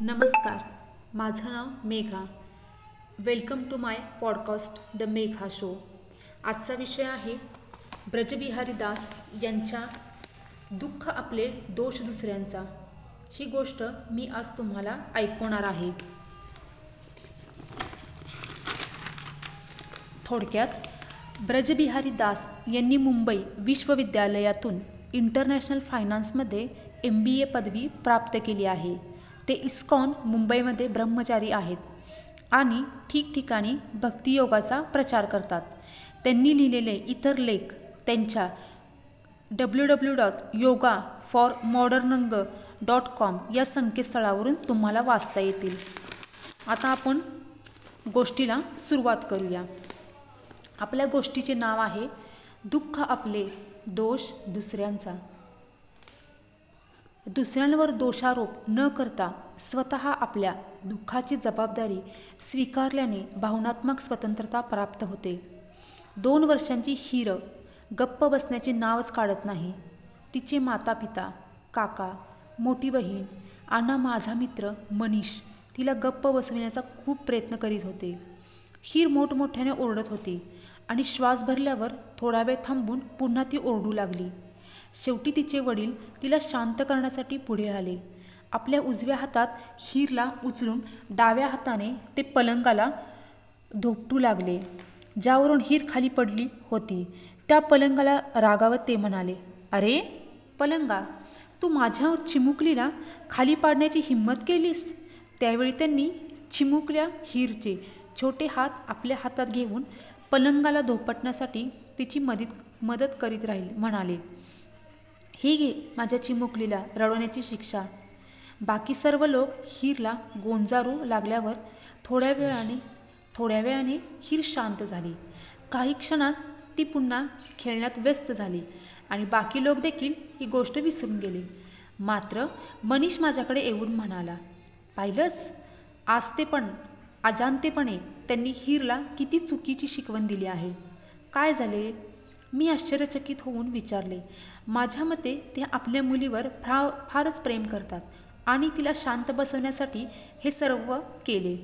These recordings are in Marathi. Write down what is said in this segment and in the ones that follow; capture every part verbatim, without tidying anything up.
नमस्कार, माझं नाव Megha. Welcome to my podcast the Megha show. आजचा विषय आहे ब्रजबिहारी दास यांच्या दुःख आपले दोष दुसऱ्यांचा. ही गोष्ट मी आज तुम्हाला ऐकवणार आहे. थोडक्यात, ब्रजबिहारी दास यांनी मुंबई विश्वविद्यालयातून इंटरनॅशनल फायनान्समध्ये एम बी ए पदवी प्राप्त केली आहे. ते इस्कॉन मुंबईमध्ये ब्रह्मचारी आहेत आणि ठिकठिकाणी भक्तियोगाचा प्रचार करतात. त्यांनी लिहिलेले इतर लेख त्यांच्या W W dot yoga for modern age dot com या संकेतस्थळावरून तुम्हाला वाचता येतील. आता आपण गोष्टीला सुरुवात करूया. आपल्या गोष्टीचे नाव आहे दुःख आपले दोष दुसऱ्यांचा. दुसऱ्यांवर दोषारोप न करता स्वतः आपल्या दुःखाची जबाबदारी स्वीकारल्याने भावनात्मक स्वतंत्रता प्राप्त होते. दोन वर्षांची हिर गप्प बसण्याचे नावच काढत नाही. तिचे माता पिता, काका, मोठी बहीण आणि माझा मित्र मनीष तिला गप्प बसविण्याचा खूप प्रयत्न करीत होते. हिर मोठमोठ्याने ओरडत होती आणि श्वास भरल्यावर थोडा वेळ थांबून पुन्हा ती ओरडू लागली. शेवटी तिचे वडील तिला शांत करण्यासाठी पुढे आले. आपल्या उजव्या हातात हिरला उचलून डाव्या हाताने ते पलंगाला धोपटू लागले, ज्यावरून हिर खाली पडली होती. त्या पलंगाला रागावत ते म्हणाले, अरे पलंगा, तू माझ्या चिमुकलीला खाली पाडण्याची हिंमत केलीस. त्यावेळी त्यांनी चिमुकल्या हिरचे छोटे हात आपल्या हातात घेऊन पलंगाला धोपटण्यासाठी तिची मदत मदत करीत राहील. म्हणाले, हे घे माझ्या चिमुकलीला रडवण्याची शिक्षा. बाकी सर्व लोक हिरला गोंजारू लागल्यावर थोड्या वेळाने थोड्या वेळाने हिर शांत झाली. काही क्षणात ती पुन्हा खेळण्यात व्यस्त झाली आणि बाकी लोक देखील ही गोष्ट विसरून गेले. मात्र मनीष माझ्याकडे येऊन म्हणाला, पाहिलंस, आज ते पण अजाणतेपणे त्यांनी हिरला किती चुकीची शिकवण दिली आहे. काय झाले? मी आश्चर्यचकित होऊन विचारले. माझ्या मते ते आपल्या मुलीवर फार फारच प्रेम करतात आणि तिला शांत बसवण्यासाठी हे सर्व केले.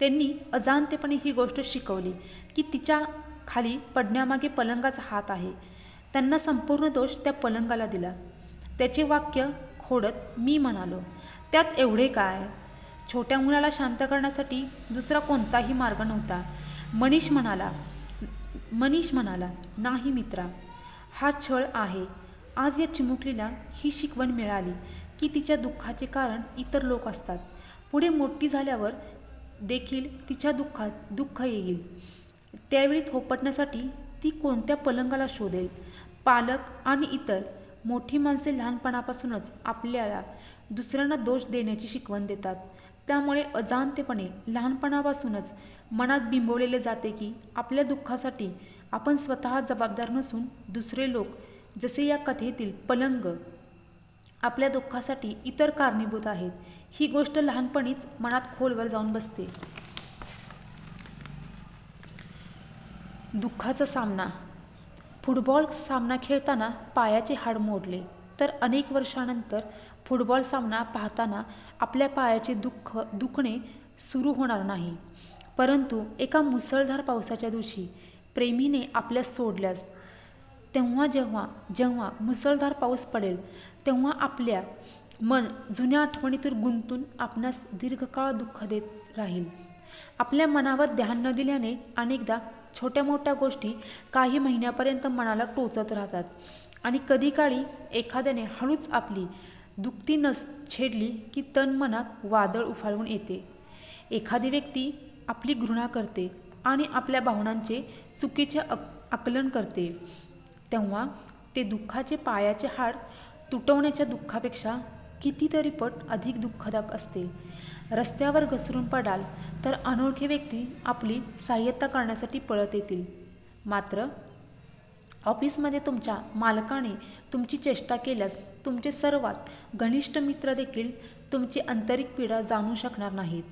त्यांनी अजाणतेपणे ही गोष्ट शिकवली की तिच्या खाली पडण्यामागे पलंगाचा हात आहे. त्यांना संपूर्ण दोष त्या पलंगाला दिला. त्याचे वाक्य खोडत मी म्हणालो, त्यात एवढे काय? छोट्या मुलाला शांत करण्यासाठी दुसरा कोणताही मार्ग नव्हता. मनीष म्हणाला मनीष म्हणाला नाही मित्रा, हा छळ आहे. आज या चिमुकलीला ही शिकवण मिळाली की तिच्या दुःखाचे कारण इतर लोक असतात. पुढे मोठी झाल्यावर देखील तिच्या दुःखात दुःख येईल. त्यावेळी थोपटण्यासाठी ती कोणत्या पलंगाला शोधेल? पालक आणि इतर मोठी माणसे लहानपणापासूनच आपल्याला दुसऱ्यांना दोष देण्याची शिकवण देतात. त्यामुळे अजाणतेपणे लहानपणापासूनच मनात बिंबवलेले जाते की आपल्या दुःखासाठी आपण स्वतः जबाबदार नसून दुसरे लोक, जसे या कथेतील पलंग, आपल्या दुःखासाठी इतर कारणीभूत आहेत. ही गोष्ट लहानपणीच मनात खोलवर जाऊन बसते. दुःखाचा सामना. फुटबॉल सामना खेळताना पायाचे हाड मोडले तर अनेक वर्षानंतर फुटबॉल सामना पाहताना आपल्या पायाचे दुःख दुखणे सुरू होणार नाही. परंतु एका मुसळधार पावसाच्या दिवशी प्रेमीने आपल्या सोडल्यास, तेव्हा जेव्हा जेव्हा मुसळधार पाऊस पडेल तेव्हा आपल्या मन जुन्या आठवणीतून गुंतून आपणास दीर्घकाळ दुःख देत राहील. आपल्या मनावर ध्यान न दिल्याने अनेकदा छोट्या मोठ्या गोष्टी काही महिन्यापर्यंत मनाला टोचत राहतात आणि कधी काळी एखाद्याने हळूच आपली दुखती नस छेडली की तन मनात वादळ उफाळून येते. एखादी व्यक्ती आपली घृणा करते आणि आपल्या भावनांचे चुकीचे आकलन करते, तेव्हा ते दुःखाचे पायाचे हाड तुटवण्याच्या दुःखापेक्षा कितीतरी पट अधिक दुःखदायक असते. रस्त्यावर घसरून पडाल तर अनोळखी व्यक्ती आपली सहाय्यता करण्यासाठी पळत येतील. मात्र ऑफिसमध्ये तुमच्या मालकाने तुमची चेष्टा केल्यास तुमचे सर्वात घनिष्ठ मित्र देखील तुमची आंतरिक पीडा जाणू शकणार नाहीत.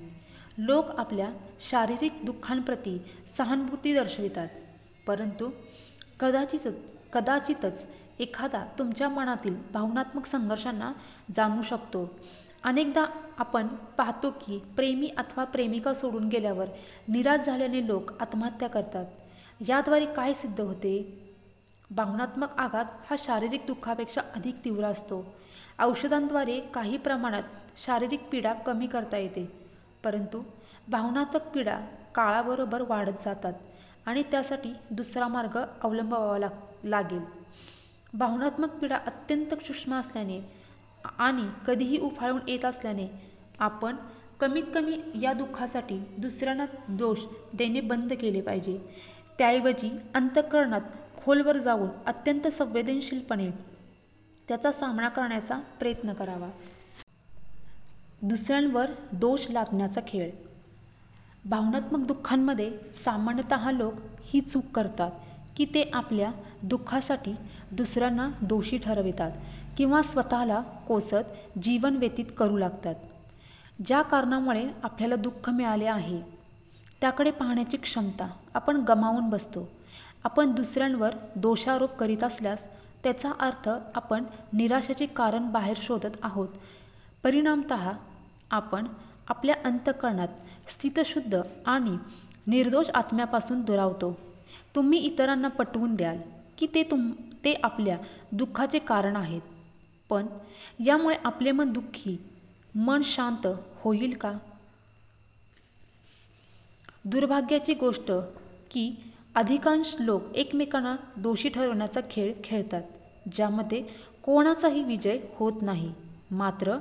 लोक आपल्या शारीरिक दुःखांप्रती सहानुभूती दर्शवितात, परंतु कदाचित कदाचितच एखादा तुमच्या मनातील भावनात्मक संघर्षांना जाणू शकतो. अनेकदा आपण पाहतो की प्रेमी अथवा प्रेमिका सोडून गेल्यावर निराश झाल्याने लोक आत्महत्या करतात. याद्वारे काय सिद्ध होते? भावनात्मक आघात हा शारीरिक दुःखापेक्षा अधिक तीव्र असतो. औषधांद्वारे काही प्रमाणात शारीरिक पीडा कमी करता येते, परंतु भावनात्मक पीडा काळाबरोबर वाढत जातात आणि त्यासाठी दुसरा मार्ग अवलंबावा लाग लागेल. भावनात्मक पीडा अत्यंत सूक्ष्म असल्याने आणि कधीही उफाळून येत असल्याने आपण कमीत कमी या दुःखासाठी दुसऱ्यांना दोष देणे बंद केले पाहिजे. त्याऐवजी अंतःकरणात खोलवर जाऊन अत्यंत संवेदनशीलपणे त्याचा सामना करण्याचा प्रयत्न करावा. दुसऱ्यांवर दोष लादण्याचा खेळ. भावनात्मक दुःखांमध्ये सामान्यतः लोक ही चूक करतात की ते आपल्या दुःखासाठी दुसऱ्यांना दोषी ठरवितात किंवा स्वतःला कोसत जीवन व्यतीत करू लागतात. ज्या कारणामुळे आपल्याला दुःख मिळाले आहे त्याकडे पाहण्याची क्षमता आपण गमावून बसतो. आपण दुसऱ्यांवर दोषारोप करीत असल्यास त्याचा अर्थ आपण निराशेचे कारण बाहेर शोधत आहोत. परिणामतः आपण आपल्या अंतःकरणात स्थितशुद्ध आणि निर्दोष आत्म्यापासून दुरावतो. तुम्ही इतरांना पटवून द्याल की ते तुम ते आपल्या दुःखाचे कारण आहेत, पण यामुळे आपले मन दुःखी मन शांत होईल का? दुर्भाग्याची गोष्ट की अधिकांश लोक एकमेकांना दोषी ठरवण्याचा खेळ खेळतात, ज्यामध्ये कोणाचाही विजय होत नाही. मात्र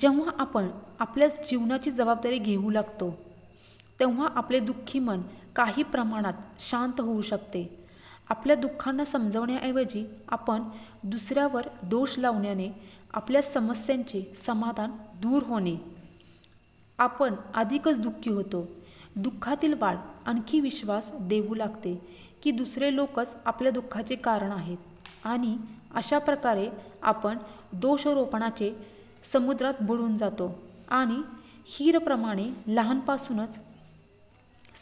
जेव्हा आपण आपल्या जीवनाची जबाबदारी घेऊ लागतो तेव्हा आपले दुःखी मन काही प्रमाणात शांत होऊ शकते. आपल्या दुःखांना समजवण्याऐवजी आपण दुसऱ्यावर दोष लावण्याने आपल्या समस्यांचे समाधान दूर होणे आपण अधिकच दुःखी होतो. दुःखातील वाढ आणखी विश्वास देऊ लागते की दुसरे लोकच आपल्या दुःखाचे कारण आहेत आणि अशा प्रकारे आपण दोषारोपणाचे समुद्रात बुडून जातो आणि हिरप्रमाणे लहानपासूनच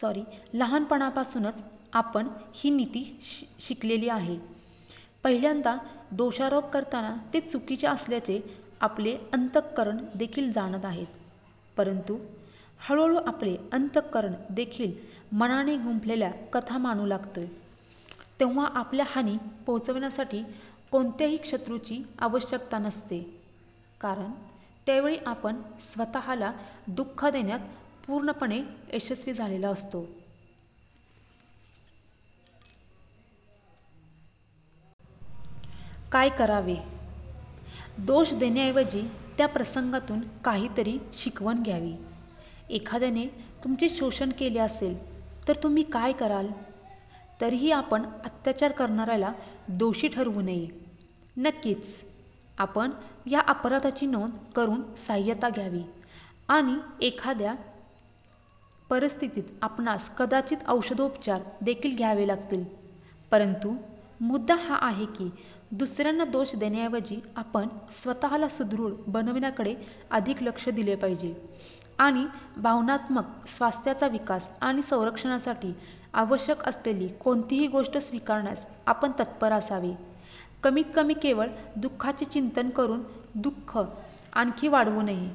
सॉरी लहानपणापासूनच आपण ही नीती शिकलेली आहे. पहिल्यांदा दोषारोप करताना ते चुकीचे असल्याचे आपले अंतःकरण देखील जाणत आहेत, परंतु हळूहळू आपले अंतःकरण देखील मनाने गुंफलेल्या कथा मानू लागतोय. तेव्हा आपल्या हानी पोहोचवण्यासाठी कोणत्याही शत्रूची आवश्यकता नसते, कारण त्यावेळी आपण स्वतःला दुःख देण्यात पूर्णपणे यशस्वी झालेला असतो. काय करावे? दोष देण्याऐवजी त्या प्रसंगातून काहीतरी शिकवण घ्यावी. एखाद्याने तुमचे शोषण केले असेल तर तुम्ही काय कराल? तरीही आपण अत्याचार करणाऱ्याला दोषी ठरवू नये. नक्कीच आपण या अपराधाची नोंद करून सहाय्यता घ्यावी आणि एखाद्या परिस्थितीत आपणास कदाचित औषधोपचार देखील घ्यावे लागतील. परंतु मुद्दा हा आहे की दुसऱ्यांना दोष देण्याऐवजी आपण स्वतःला सुदृढ बनविण्याकडे अधिक लक्ष दिले पाहिजे आणि भावनात्मक स्वास्थ्याचा विकास आणि संरक्षणासाठी आवश्यक असलेली कोणतीही गोष्ट स्वीकारण्यास आपण तत्पर असावे. कमीत कमी केवळ दुःखाचे चिंतन करून दुःख आणखी वाढवू नये.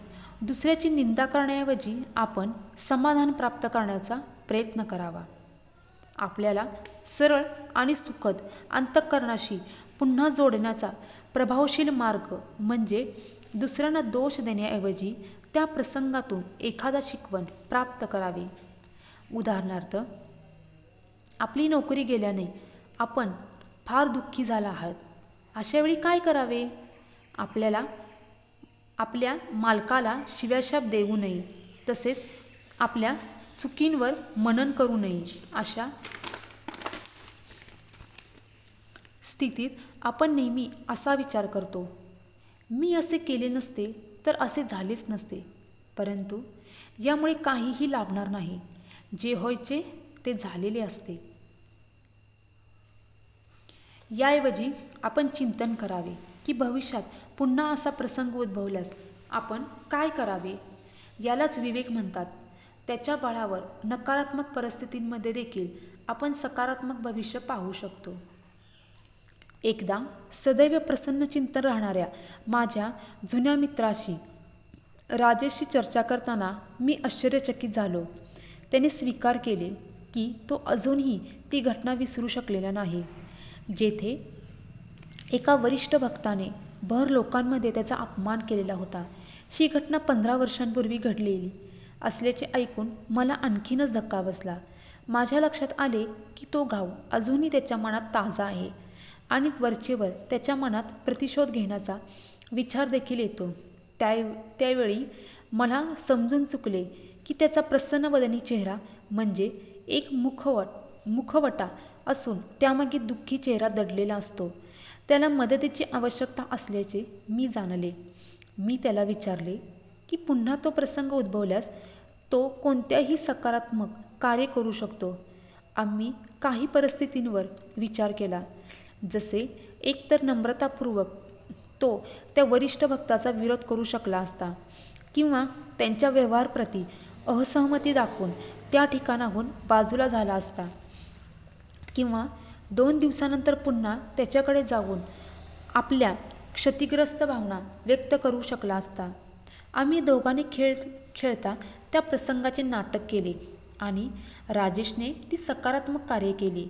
दुसऱ्याची निंदा करण्याऐवजी आपण समाधान प्राप्त करण्याचा प्रयत्न करावा. आपल्याला सरळ आणि सुखद अंतःकरणाशी पुन्हा जोडण्याचा प्रभावशील मार्ग म्हणजे दुसऱ्यांना दोष देण्याऐवजी त्या प्रसंगातून एखादा शिकवण प्राप्त करावी. उदाहरणार्थ, आपली नोकरी गेल्याने आपण फार दुःखी झाला आहात. अशावेळी काय करावे? आपल्याला आपल्या मालकाला शिव्याशाप देऊ नये, तसेच आपल्या चुकींवर मनन करू नये. अशा स्थितीत आपण नेहमी असा विचार करतो, मी असे केले नसते तर असे झालेच नसते. परंतु यामुळे काहीही लाभणार नाही. जे होयचे ते झालेले असते. याऐवजी आपण चिंतन करावे की भविष्यात पुन्हा असा प्रसंग उद्भवल्यास आपण काय करावे. यालाच विवेक म्हणतात. त्याच्या बळावर नकारात्मक परिस्थितींमध्ये देखील आपण सकारात्मक भविष्य पाहू शकतो. एकदा सदैव प्रसन्न चिंतन राहणाऱ्या माझ्या जुन्या मित्राशी राजेशशी चर्चा करताना मी आश्चर्यचकित झालो. त्याने स्वीकार केले की तो अजूनही ती घटना विसरू शकलेला नाही जेथे एका वरिष्ठ भक्ताने भर लोकांमध्ये त्याचा अपमान केलेला होता. ही घटना पंधरा वर्षांपूर्वी घडलेली असल्याचे ऐकून मला आणखीनच धक्का बसला. माझ्या लक्षात आले की तो घाव अजूनही त्याच्या मनात ताजा आहे आणि वरचेवर त्याच्या मनात प्रतिशोध घेण्याचा विचार देखील येतो. त्या त्यावेळी मला समजून चुकले की त्याचा प्रसन्नवदनी चेहरा म्हणजे एक मुखवट मुखवटा असून त्यामागे दुःखी चेहरा दडलेला असतो. त्याला मदतीची आवश्यकता असल्याचे मी जाणले. मी त्याला विचारले की पुन्हा तो प्रसंग उद्भवल्यास तो कोणत्याही सकारात्मक कार्य करू शकतो. आम्ही काही परिस्थितींवर विचार केला, जसे एकतर नम्रतापूर्वक तो त्या वरिष्ठ भक्ताचा विरोध करू शकला असता किंवा त्यांच्या व्यवहारप्रती असहमती दाखवून त्या ठिकाणाहून बाजूला झाला असता किंवा दोन दिवसानंतर पुन्हा त्याच्याकडे जाऊन आपल्या क्षतिग्रस्त भावना व्यक्त करू शकला असता. आम्ही दोघांनी खेळ खेळता त्या प्रसंगाचे नाटक केले आणि राजेशने ती सकारात्मक कार्य केली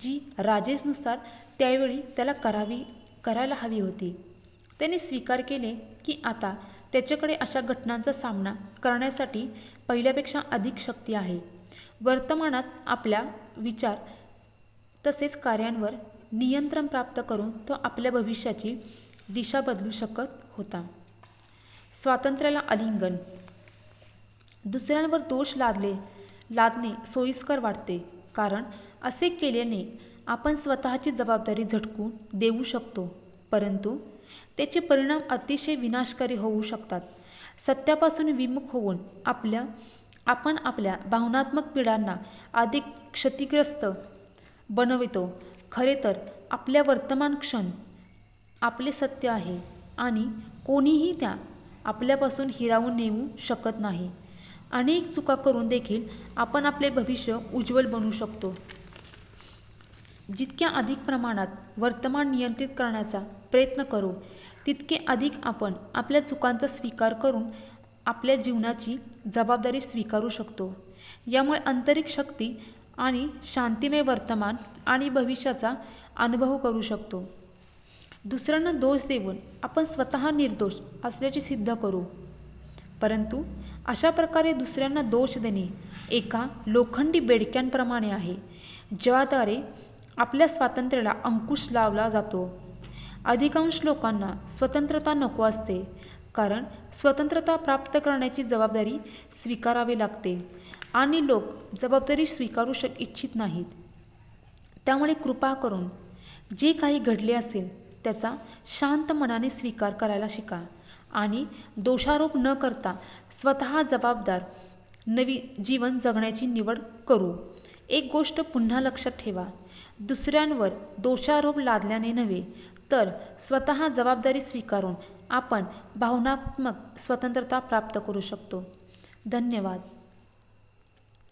जी राजेशनुसार त्यावेळी त्याला करावी करायला हवी होती. त्याने स्वीकार केले की आता त्याच्याकडे अशा घटनांचा सामना करण्यासाठी पहिल्यापेक्षा अधिक शक्ती आहे. वर्तमानात आपल्या विचार तसेच कार्यांवर नियंत्रण प्राप्त करून तो आपल्या भविष्याची दिशा बदलू शकत होता. स्वातंत्र्याला आलिंगन. दुसऱ्यांवर दोष लादले लादणे सोयीस्कर वाटते, कारण असे केल्याने आपण स्वतःची जबाबदारी झटकू देऊ शकतो, परंतु त्याचे परिणाम अतिशय विनाशकारी होऊ शकतात. सत्यापासून विमुख होऊन आपल्या आपण आपल्या भावनात्मक पिढ्यांना अधिक क्षतिग्रस्त बनवितो. खरे तर आपल्या वर्तमान क्षण आपले सत्य आहे आणि कोणीही त्या आपल्यापासून हिरावून नेऊ शकत नाही. अनेक चुका करून देखील आपण आपले भविष्य उज्ज्वल बनवू शकतो. जितक्या अधिक प्रमाणात वर्तमान नियंत्रित करण्याचा प्रयत्न करू तितके अधिक आपण आपल्या चुकांचा स्वीकार करून आपल्या जीवनाची जबाबदारी स्वीकारू शकतो. यामुळे आंतरिक शक्ती आणि शांतिमय वर्तमान आणि भविष्याचा अनुभव करू शकतो. दुसऱ्यांना दोष देऊन आपण स्वतः निर्दोष असल्याचे सिद्ध करू, परंतु अशा प्रकारे दुसऱ्यांना दोष देणे एका लोखंडी बेडक्यांप्रमाणे आहे ज्याद्वारे आपल्या स्वातंत्र्याला अंकुश लावला जातो. अधिकांश लोकांना स्वतंत्रता नको असते, कारण स्वतंत्रता प्राप्त करण्याची जबाबदारी स्वीकारावी लागते आणि लोक जबाबदारी स्वीकारू शक इच्छित नाहीत. त्यामुळे कृपा करून जे काही घडले असेल त्याचा शांत मनाने स्वीकार करायला शिका आणि दोषारोप न करता स्वतः जबाबदार नवी जीवन जगण्याची निवड करू. एक गोष्ट पुन्हा लक्षात ठेवा, दुसऱ्यांवर दोषारोप लादल्याने नव्हे तर स्वतः जबाबदारी स्वीकारून आपण भावनात्मक स्वतंत्रता प्राप्त करू शकतो. धन्यवाद.